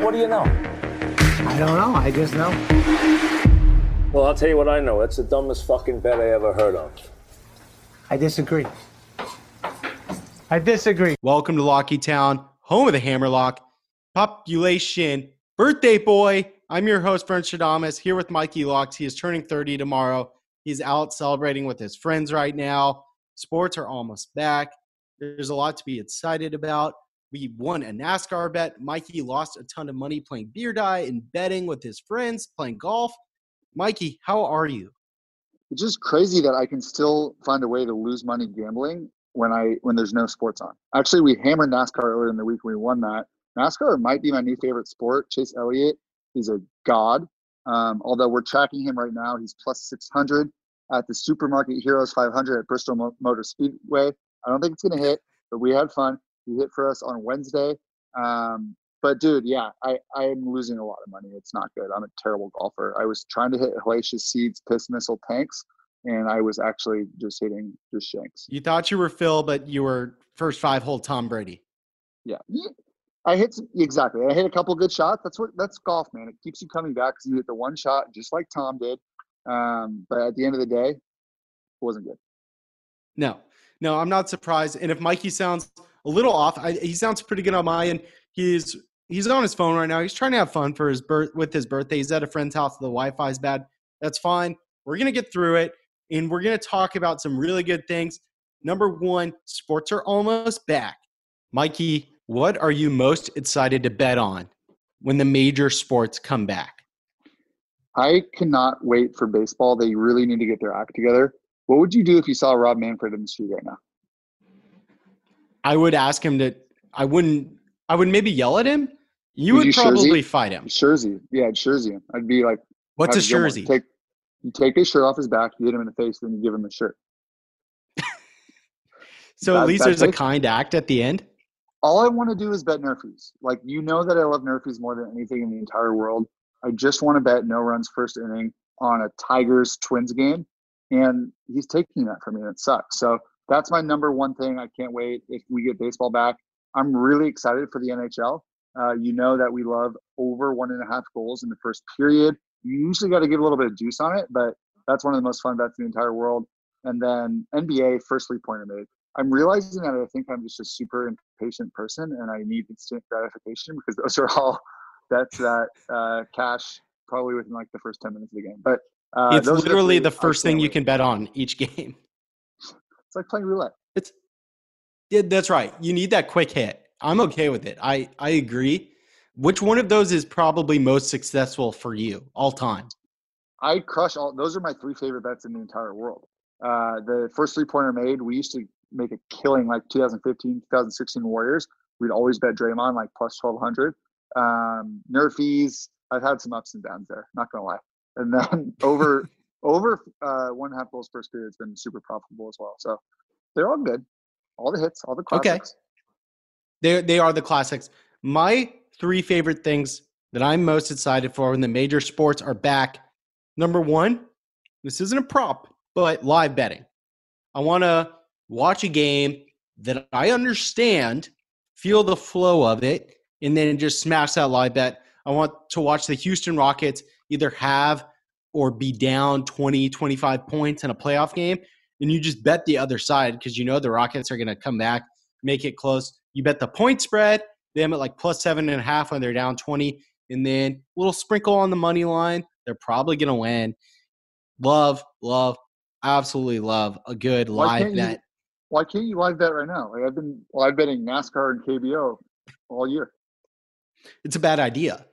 What do you know? I don't know. I just know. Well, I'll tell you what I know. It's the dumbest fucking bet I ever heard of. I disagree. Welcome to Lockytown, home of the Hammerlock, population, birthday boy. I'm your host, Verstradamus, here with Mikey Locks. He is turning 30 tomorrow. He's out celebrating with his friends right now. Sports are almost back. There's a lot to be excited about. We won a NASCAR bet. Mikey lost a ton of money playing beer die and betting with his friends, playing golf. Mikey, how are you? It's just crazy that I can still find a way to lose money gambling when there's no sports on. Actually, we hammered NASCAR earlier in the week. We won that. NASCAR might be my new favorite sport. Chase Elliott is a god. Although we're tracking him right now, he's plus 600 at the Supermarket Heroes 500 at Bristol Motor Speedway. I don't think it's going to hit, but we had fun. He hit for us on Wednesday. But, dude, yeah, I am losing a lot of money. It's not good. I'm a terrible golfer. I was trying to hit hellacious seeds, piss missile tanks, and I was actually just hitting just shanks. You thought you were Phil, but you were first five-hole Tom Brady. Yeah. Exactly. I hit a couple good shots. That's golf, man. It keeps you coming back because you hit the one shot just like Tom did. But at the end of the day, it wasn't good. No, I'm not surprised. And if Mikey sounds – a little off. He sounds pretty good on my end. He's on his phone right now. He's trying to have fun for his birthday. He's at a friend's house. The Wi-Fi is bad. That's fine. We're going to get through it, and we're going to talk about some really good things. Number one, sports are almost back. Mikey, what are you most excited to bet on when the major sports come back? I cannot wait for baseball. They really need to get their act together. What would you do if you saw Rob Manfred in the street right now? I would ask him to – I would maybe yell at him. Would you probably fight him. Jersey. Yeah, I'd jersey him. I'd be like – what's a jersey? You take his shirt off his back, you hit him in the face, then you give him a shirt. So at least there's a kind act at the end? All I want to do is bet Nerfies. Like, you know that I love Nerfies more than anything in the entire world. I just want to bet no runs first inning on a Tigers-Twins game, and he's taking that from me, and it sucks. So – that's my number one thing. I can't wait if we get baseball back. I'm really excited for the NHL. You know that we love over 1.5 goals in the first period. You usually got to give a little bit of juice on it, but that's one of the most fun bets in the entire world. And then NBA, first three-pointer made. I'm realizing that I think I'm just a super impatient person, and I need instant gratification because those are all bets that cash probably within like the first 10 minutes of the game. But it's literally the first thing you can bet on each game. It's like playing roulette. That's right. You need that quick hit. I'm okay with it. I agree. Which one of those is probably most successful for you all time? I crush all. Those are my three favorite bets in the entire world. The first three-pointer made, we used to make a killing like 2015, 2016 Warriors. We'd always bet Draymond like plus 1,200. Nerfies, I've had some ups and downs there. Not going to lie. And then over 1.5 goals first period has been super profitable as well. So they're all good. All the hits, all the classics. Okay. They are the classics. My three favorite things that I'm most excited for when the major sports are back. Number one, this isn't a prop, but live betting. I want to watch a game that I understand, feel the flow of it, and then just smash that live bet. I want to watch the Houston Rockets either have or be down 20, 25 points in a playoff game, and you just bet the other side because you know the Rockets are going to come back, make it close. You bet the point spread, them at like plus 7.5 when they're down 20, and then a little sprinkle on the money line. They're probably going to win. Love, absolutely love a good live bet. Why can't you live bet right now? Like, I've been live betting NASCAR and KBO all year. It's a bad idea.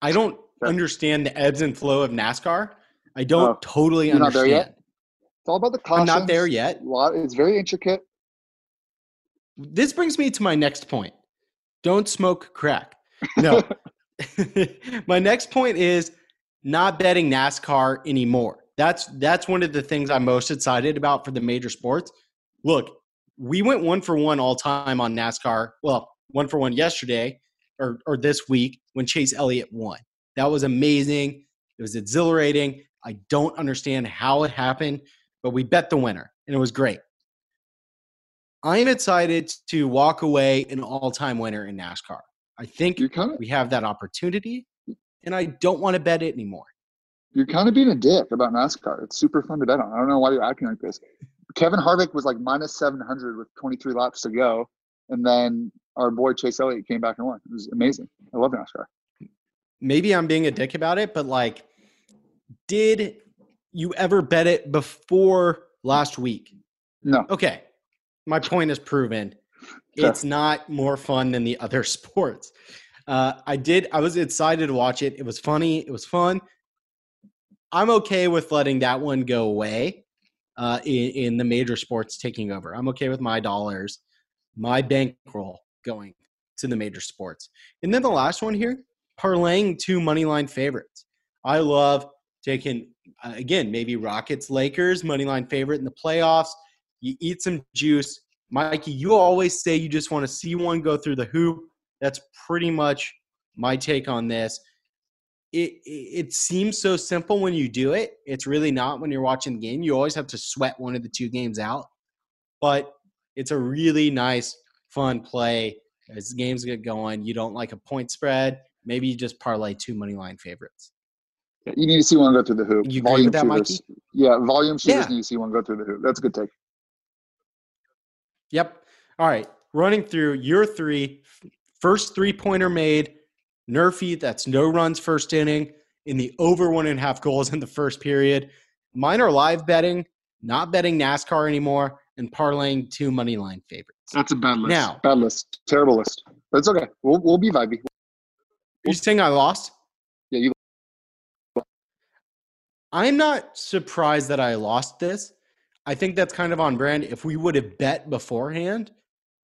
I don't understand the ebbs and flow of NASCAR. I don't totally understand. Not there yet. It's all about the cautions. I'm not there yet. It's very intricate. This brings me to my next point. Don't smoke crack. No. My next point is not betting NASCAR anymore. That's one of the things I'm most excited about for the major sports. Look, we went 1-for-1 all time on NASCAR. Well, 1-for-1 yesterday or this week when Chase Elliott won. That was amazing. It was exhilarating. I don't understand how it happened, but we bet the winner, and it was great. I am excited to walk away an all-time winner in NASCAR. I think we have that opportunity, and I don't want to bet it anymore. You're kind of being a dick about NASCAR. It's super fun to bet on. I don't know why you're acting like this. Kevin Harvick was like minus 700 with 23 laps to go, and then our boy Chase Elliott came back and won. It was amazing. I love NASCAR. Maybe I'm being a dick about it, but like, did you ever bet it before last week? No. Okay. My point is proven. Sure. It's not more fun than the other sports. I was excited to watch it. It was funny. It was fun. I'm okay with letting that one go away in the major sports taking over. I'm okay with my dollars, my bankroll going to the major sports. And then the last one here, parlaying two moneyline favorites. I love taking, again, maybe Rockets, Lakers, moneyline favorite in the playoffs. You eat some juice. Mikey, you always say you just want to see one go through the hoop. That's pretty much my take on this. It seems so simple when you do it. It's really not when you're watching the game. You always have to sweat one of the two games out. But it's a really nice, fun play. As the games get going, you don't like a point spread. Maybe you just parlay two moneyline favorites. You need to see one go through the hoop. You agree with that, Mikey? Yeah, volume shooters need to see one go through the hoop. That's a good take. Yep. All right. Running through your three, first three-pointer made, Nerfy, that's no runs first inning, in the over 1.5 goals in the first period. Mine are live betting, not betting NASCAR anymore, and parlaying two money line favorites. That's a bad list. Now, bad list. Terrible list. But it's okay. We'll be vibey. Are you saying I lost? Yeah, you lost. I'm not surprised that I lost this. I think that's kind of on brand. If we would have bet beforehand,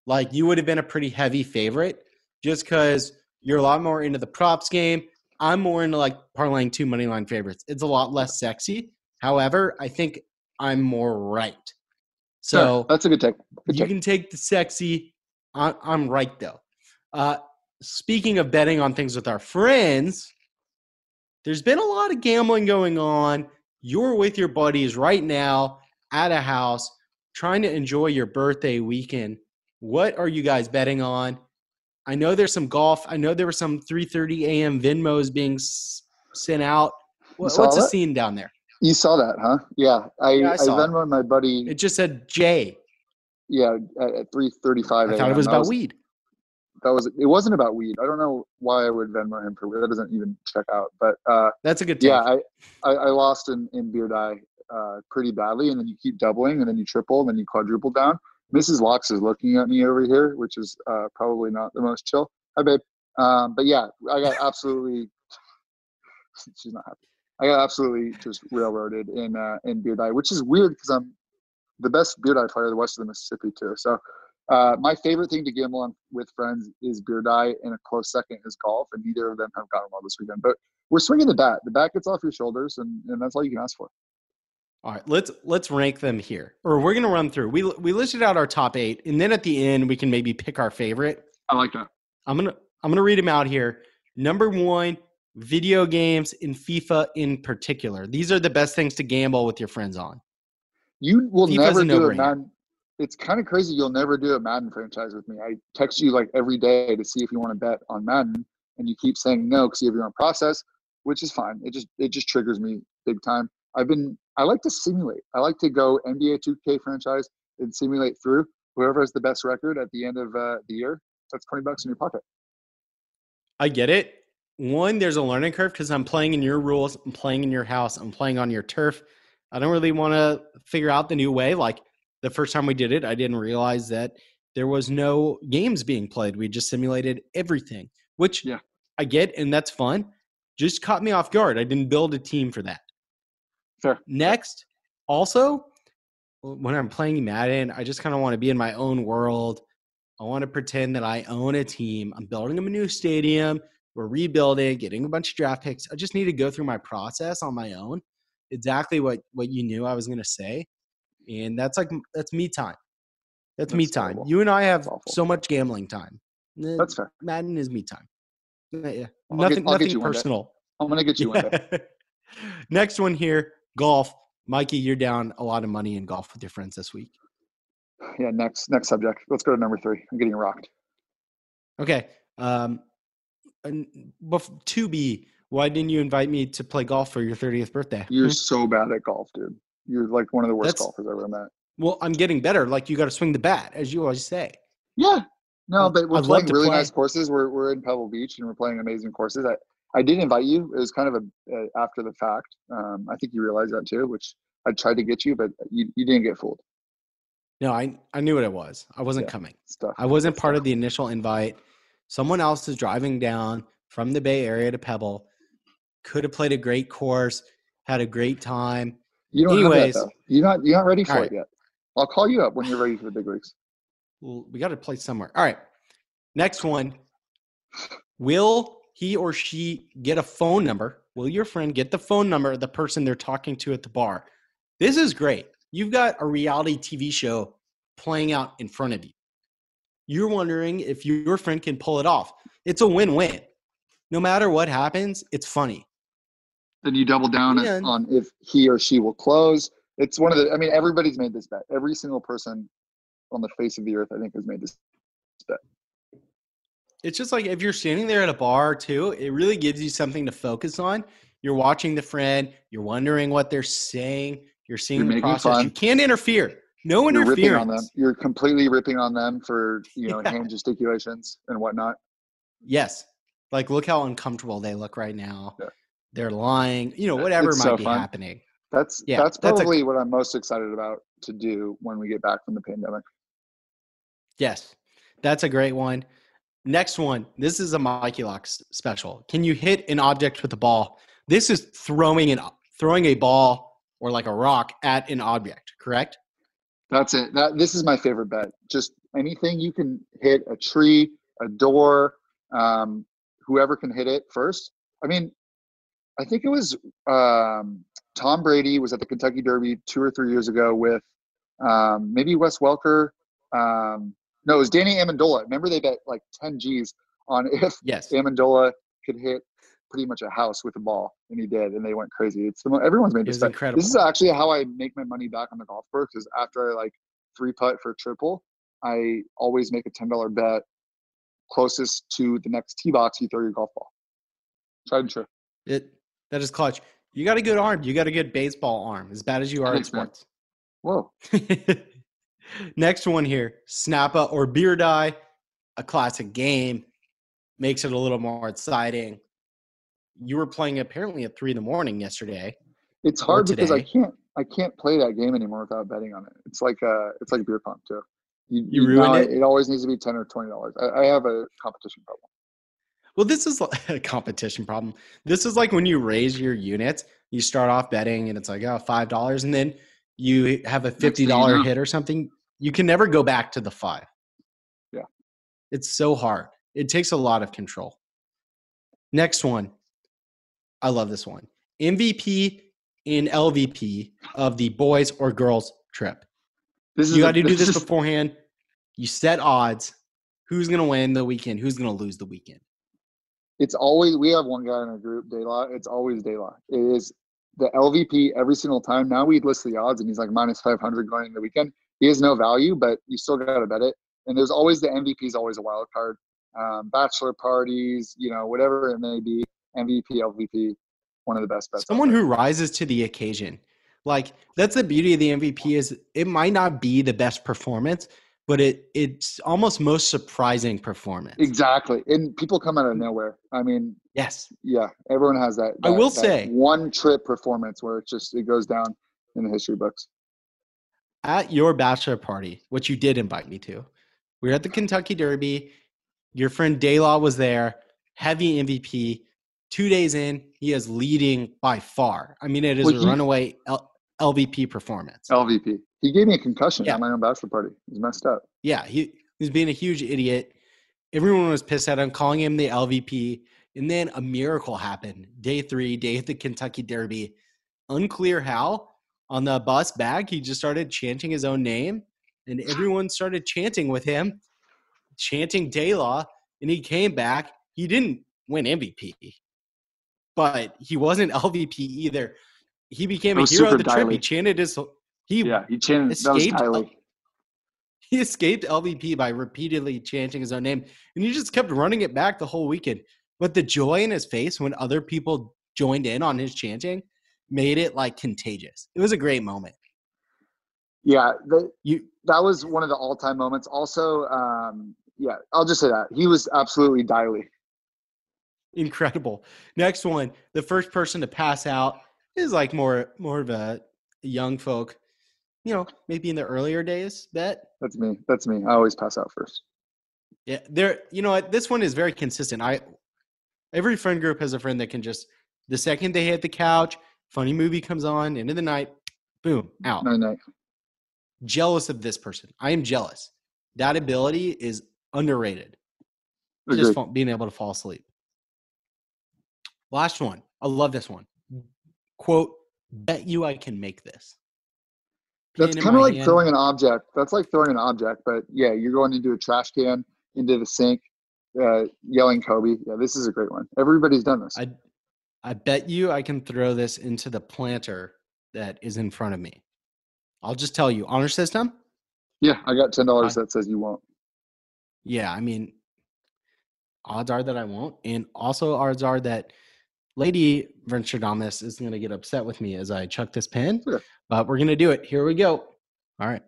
like you would have been a pretty heavy favorite just because you're a lot more into the props game. I'm more into like parlaying two money line favorites. It's a lot less sexy. However, I think I'm more right. So yeah, that's a good take. You can take the sexy. I'm right though. Speaking of betting on things with our friends, there's been a lot of gambling going on. You're with your buddies right now at a house, trying to enjoy your birthday weekend. What are you guys betting on? I know there's some golf. I know there were some 3:30 a.m. Venmos being sent out. What's the scene down there? You saw that, huh? Yeah. I Venmoed my buddy. It just said Jay. Yeah, at 3:35 a.m. I thought it was about weed. It wasn't about weed. I don't know why I would Venmo him for weed. That doesn't even check out. But that's a good take. Yeah, I lost in beer die. Pretty badly, and then you keep doubling, and then you triple, and then you quadruple down. Mrs. Locks is looking at me over here, which is probably not the most chill. Hi, babe. But yeah, I got absolutely – she's not happy. I got absolutely just railroaded in beer die, which is weird because I'm the best beer die player west of the Mississippi too. So my favorite thing to gamble on with friends is beer die, and a close second is golf, and neither of them have gotten well this weekend. But we're swinging the bat. The bat gets off your shoulders, and that's all you can ask for. All right, let's rank them here, or we're going to run through. We listed out our top 8, and then at the end we can maybe pick our favorite. I like that. I'm gonna read them out here. Number 1, video games and FIFA in particular. These are the best things to gamble with your friends on. You will FIFA's never do a Madden. It's kind of crazy. You'll never do a Madden franchise with me. I text you like every day to see if you want to bet on Madden, and you keep saying no because you have your own process, which is fine. It just triggers me big time. I like to simulate. I like to go NBA 2K franchise and simulate through. Whoever has the best record at the end of the year, that's $20 in your pocket. I get it. One, there's a learning curve because I'm playing in your rules. I'm playing in your house. I'm playing on your turf. I don't really want to figure out the new way. Like the first time we did it, I didn't realize that there was no games being played. We just simulated everything, which I get, and that's fun. Just caught me off guard. I didn't build a team for that. Sure. Next, also, when I'm playing Madden, I just kind of want to be in my own world. I I want to pretend that I own a team. I'm building them a new stadium. We're rebuilding, getting a bunch of draft picks. I just need to go through my process on my own. Exactly what you knew I was going to say. And that's me time. That's me time. Terrible. You and I have so much gambling time. That's fair. Madden is me time. Yeah. Nothing personal. I'm going to get you one day. Next one here, golf. Mikey, you're down a lot of money in golf with your friends this week. Yeah, next subject. Let's go to number 3. I'm getting rocked. Okay. To be, why didn't you invite me to play golf for your 30th birthday? You're so bad at golf, dude. You're like one of the worst golfers I've ever met. Well, I'm getting better. Like, you got to swing the bat, as you always say. Yeah. No, but we're playing really nice courses. We're in Pebble Beach, and we're playing amazing courses. I did invite you. It was kind of a after the fact. I think you realized that too, which I tried to get you, but you didn't get fooled. No, I knew what it was. I wasn't coming. I wasn't part of the initial invite. Someone else is driving down from the Bay Area to Pebble. Could have played a great course, had a great time. You don't Anyways, have that, you're not ready for it yet. I'll call you up when you're ready for the big leagues. Well, we got to play somewhere. All right. Next one. Will he or she get a phone number? Will your friend get the phone number of the person they're talking to at the bar? This is great. You've got a reality TV show playing out in front of you. You're wondering if your friend can pull it off. It's a win-win. No matter what happens, it's funny. Then you double down on if he or she will close. It's one of the – I mean, everybody's made this bet. Every single person on the face of the earth, I think, has made this bet. It's just like if you're standing there at a bar too, it really gives you something to focus on. You're watching the friend. You're wondering what they're saying. You're seeing the process. Fun. You can't interfere. No interference. You're ripping on them. You're completely ripping on them for, hand gesticulations and whatnot. Yes. Like, look how uncomfortable they look right now. Yeah. They're lying, whatever it's might so be fun. Happening. That's probably what I'm most excited about to do when we get back from the pandemic. Yes, that's a great one. Next one. This is a Mikey Locks special. Can you hit an object with a ball? This is throwing a ball or like a rock at an object, correct? That's it. This is my favorite bet. Just anything you can hit, a tree, a door, whoever can hit it first. I mean, I think it was Tom Brady was at the Kentucky Derby 2 or 3 years ago with maybe Wes Welker. No, it was Danny Amendola. Remember they bet like 10 G's on if Amendola could hit pretty much a house with a ball, and he did, and they went crazy. Everyone's made this bet. Incredible. This is actually how I make my money back on the golf course is after I like 3-putt for a triple, I always make a $10 bet closest to the next tee box you throw your golf ball. Tried and true. That is clutch. You got a good arm. You got a good baseball arm, as bad as you are at sports. Whoa. Next one here, Snappa or Beer Die, a classic game. Makes it a little more exciting. You were playing apparently at 3 a.m. yesterday. It's hard because I can't play that game anymore without betting on it. It's like beer pong too. You ruined it. It always needs to be $10 or $20. I have a competition problem. Well, this is like a competition problem. This is like when you raise your units, you start off betting and it's like, oh, $5. And then you have a $50 hit or something. You can never go back to the 5. Yeah. It's so hard. It takes a lot of control. Next one. I love this one. MVP and LVP of the boys or girls trip. You got to do this beforehand. You set odds. Who's going to win the weekend? Who's going to lose the weekend? It's always – we have one guy in our group, Daylaw. It's always Daylaw. It is the LVP every single time. Now we list the odds, and he's like minus 500 going into the weekend. He has no value, but you still got to bet it. And there's always – the MVP is always a wild card. Bachelor parties, whatever it may be, MVP, LVP, one of the best bets. Someone who rises to the occasion. Like, that's the beauty of the MVP is it might not be the best performance, but it's almost most surprising performance. Exactly. And people come out of nowhere. I mean, yes. Yeah. Everyone has that I will say one trip performance where it goes down in the history books. At your bachelor party, which you did invite me to, we were at the Kentucky Derby. Your friend Daylaw was there, heavy MVP. 2 days in, he is leading by far. I mean, it is a runaway LVP performance. LVP. He gave me a concussion at my own bachelor party. He's messed up. Yeah, he He was being a huge idiot. Everyone was pissed at him, calling him the LVP. And then a miracle happened. Day 3 at the Kentucky Derby. Unclear how. On the bus back, he just started chanting his own name. And everyone started chanting with him, chanting Daylaw. And he came back. He didn't win MVP. But he wasn't LVP either. He became a hero of the trip. He chanted his – he chanted – He escaped LVP by repeatedly chanting his own name. And he just kept running it back the whole weekend. But the joy in his face when other people joined in on his chanting made it, like, contagious. It was a great moment. Yeah, that was one of the all-time moments. Also, I'll just say that. He was absolutely dialing. Incredible. Next one, the first person to pass out is like more of a young folk, you know, maybe in the earlier days. That's me. I always pass out first. Yeah, you know what? This one is very consistent. Every friend group has a friend that can just, the second they hit the couch, funny movie comes on, end of the night, boom, out. Night. Jealous of this person. I am jealous. That ability is underrated. Agreed. Just being able to fall asleep. Last one. I love this one. Quote, bet you I can make this. That's kind of like throwing an object. That's like throwing an object. But, yeah, you're going into a trash can, into the sink, yelling Kobe. Yeah, this is a great one. Everybody's done this. I bet you I can throw this into the planter that is in front of me. I'll just tell you. Honor system? Yeah, I got $10 that says you won't. Yeah, I mean, odds are that I won't. And also odds are that – Lady Verstradamus is going to get upset with me as I chuck this pen, sure. But we're going to do it. Here we go. All right.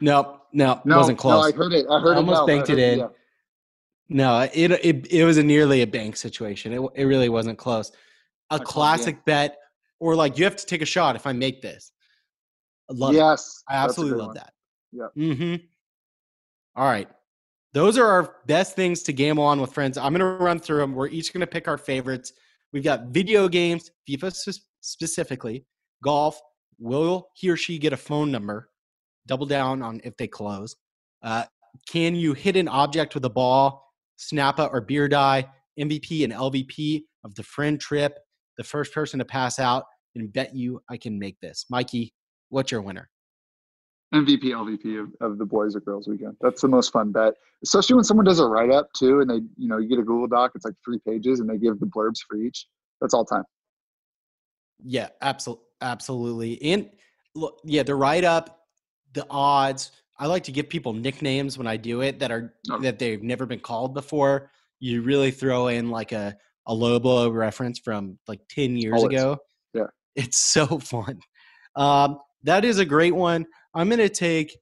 No, it wasn't close. No, I heard it. I almost banked it in. Yeah. No, it was nearly a bank situation. It really wasn't close. A classic bet, or like you have to take a shot if I make this. I love it. I absolutely love that. Yeah. Mm-hmm. All right. Those are our best things to gamble on with friends. I'm going to run through them. We're each going to pick our favorites. We've got video games, FIFA specifically, golf. Will he or she get a phone number? Double down on if they close. Can you hit an object with a ball, snappa or beer die, MVP and LVP of the friend trip, the first person to pass out, and bet you I can make this. Mikey, what's your winner? MVP, LVP of the boys or girls weekend. That's the most fun bet, especially when someone does a write-up too, and they, you know, you get a Google Doc, it's like 3 pages, and they give the blurbs for each. That's all time. Yeah, absolutely. And look, yeah, the write-up, the odds. I like to give people nicknames when I do it that they've never been called before. You really throw in like a Lobo reference from like 10 years ago. Yeah, it's so fun. That is a great one. I'm going to take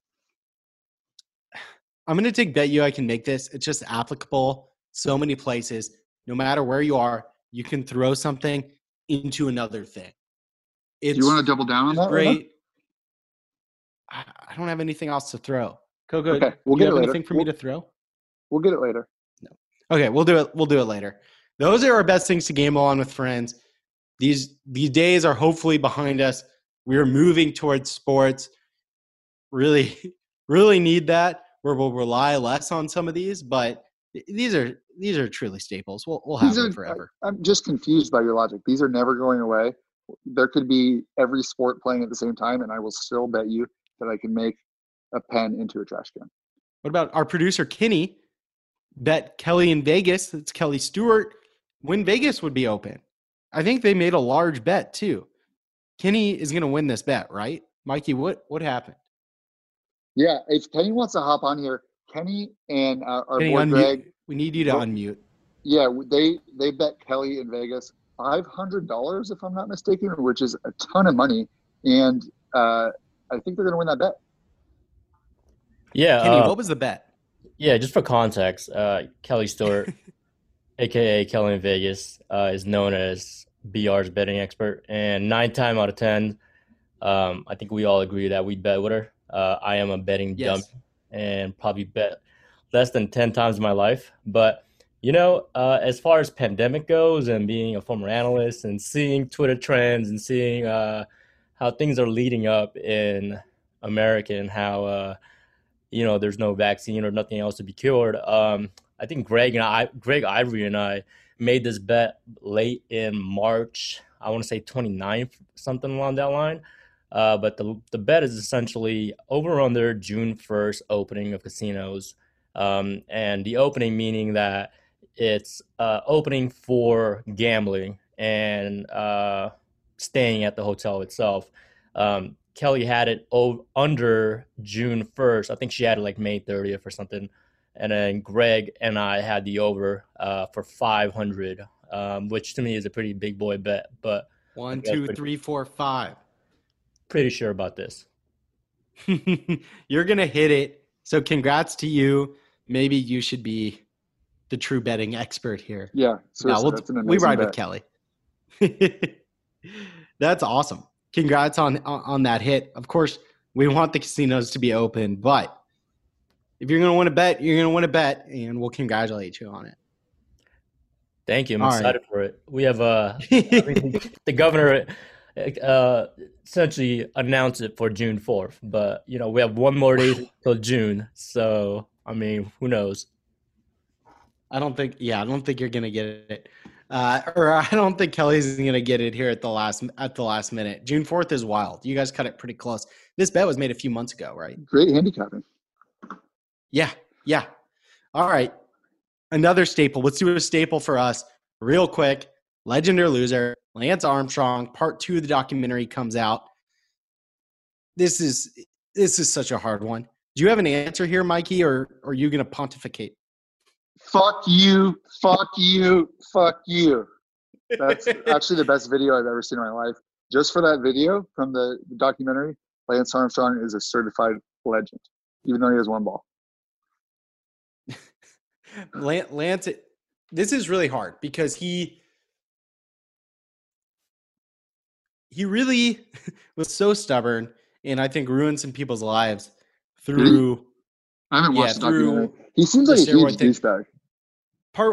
bet you I can make this. It's just applicable so many places. No matter where you are, you can throw something into another thing. Do you want to double down on that? Great. I don't have anything else to throw. Coco, okay, we'll get it later. Anything for me to throw? We'll get it later. No. Okay, we'll do it later. Those are our best things to gamble on with friends. These days are hopefully behind us. We are moving towards sports. Really, really need that. We'll rely less on some of these, but these are truly staples. We'll have them forever. I'm just confused by your logic. These are never going away. There could be every sport playing at the same time, and I will still bet you that I can make a pen into a trash can. What about our producer, Kenny? Bet Kelly in Vegas. That's Kelly Stewart. When Vegas would be open. I think they made a large bet, too. Kenny is going to win this bet, right? Mikey, what happened? Yeah, if Kenny wants to hop on here, Kenny and our boy Greg. We need you to unmute. Yeah, they bet Kelly in Vegas $500, if I'm not mistaken, which is a ton of money. And I think they're going to win that bet. Yeah. Kenny, what was the bet? Yeah, just for context, Kelly Stewart, a.k.a. Kelly in Vegas, is known as BR's betting expert. And 9 times out of 10, I think we all agree that we'd bet with her. I am a betting dummy and probably bet less than 10 times in my life. But, you know, as far as pandemic goes and being a former analyst and seeing Twitter trends and seeing how things are leading up in America and how, you know, there's no vaccine or nothing else to be cured. I think Greg Ivory and I made this bet late in March. I want to say 29th, something along that line. But the bet is essentially over on their June 1st opening of casinos. And the opening meaning that it's opening for gambling and staying at the hotel itself. Kelly had it under June 1st. I think she had it like May 30th or something. And then Greg and I had the over for 500, which to me is a pretty big boy bet. But 1, 2, 3, 4, 5. Pretty sure about this. You're going to hit it. So congrats to you. Maybe you should be the true betting expert here. Yeah. No, we ride bet with Kelly. That's awesome. Congrats on that hit. Of course, we want the casinos to be open, but if you're going to want to bet, you're going to want to bet, and we'll congratulate you on it. Thank you. I'm excited for it. We have the governor essentially announced it for June 4th, but, you know, we have one more day till June. So, I mean, who knows? I don't think you're going to get it. Or I don't think Kelly's going to get it here at the last minute. June 4th is wild. You guys cut it pretty close. This bet was made a few months ago, right? Great handicapping. Yeah. All right. Another staple. Let's do a staple for us real quick. Legend or Loser, Lance Armstrong, part 2 of the documentary comes out. This is such a hard one. Do you have an answer here, Mikey, or are you going to pontificate? Fuck you. That's actually the best video I've ever seen in my life. Just for that video from the documentary, Lance Armstrong is a certified legend, even though he has one ball. Lance, this is really hard because he really was so stubborn and I think ruined some people's lives through. I haven't watched the documentary. He seems like a huge douchebag.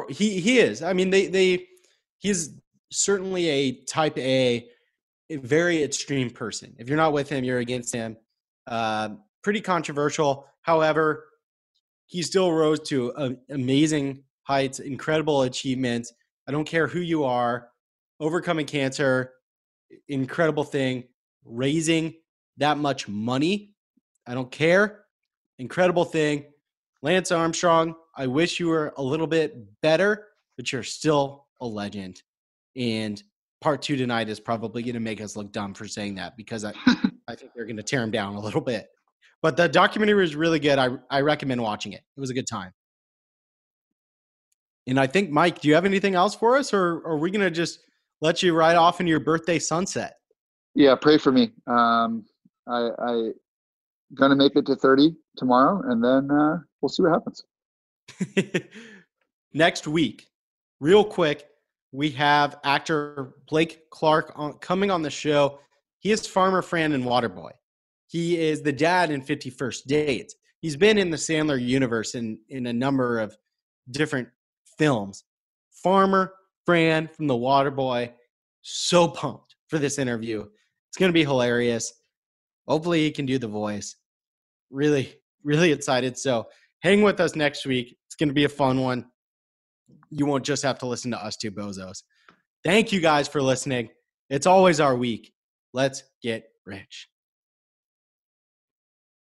He is. I mean, he's certainly a type A, very extreme person. If you're not with him, you're against him. Pretty controversial. However, he still rose to amazing heights, incredible achievements. I don't care who you are, overcoming cancer, incredible thing, raising that much money. I don't care. Incredible thing. Lance Armstrong, I wish you were a little bit better, but you're still a legend. And part 2 tonight is probably going to make us look dumb for saying that because I think they're going to tear him down a little bit. But the documentary was really good. I recommend watching it. It was a good time. And I think, Mike, do you have anything else for us, or are we going to just let you ride off into your birthday sunset? Yeah, pray for me. I going to make it to 30 tomorrow, and then we'll see what happens. Next week, real quick, we have actor Blake Clark coming on the show. He is Farmer Fran in Waterboy. He is the dad in 50 First Dates. He's been in the Sandler universe in a number of different films. Farmer Fran from The Waterboy. So pumped for this interview. It's going to be hilarious. Hopefully he can do the voice. Really, really excited. So hang with us next week. It's going to be a fun one. You won't just have to listen to us two bozos. Thank you guys for listening. It's always our week. Let's get rich.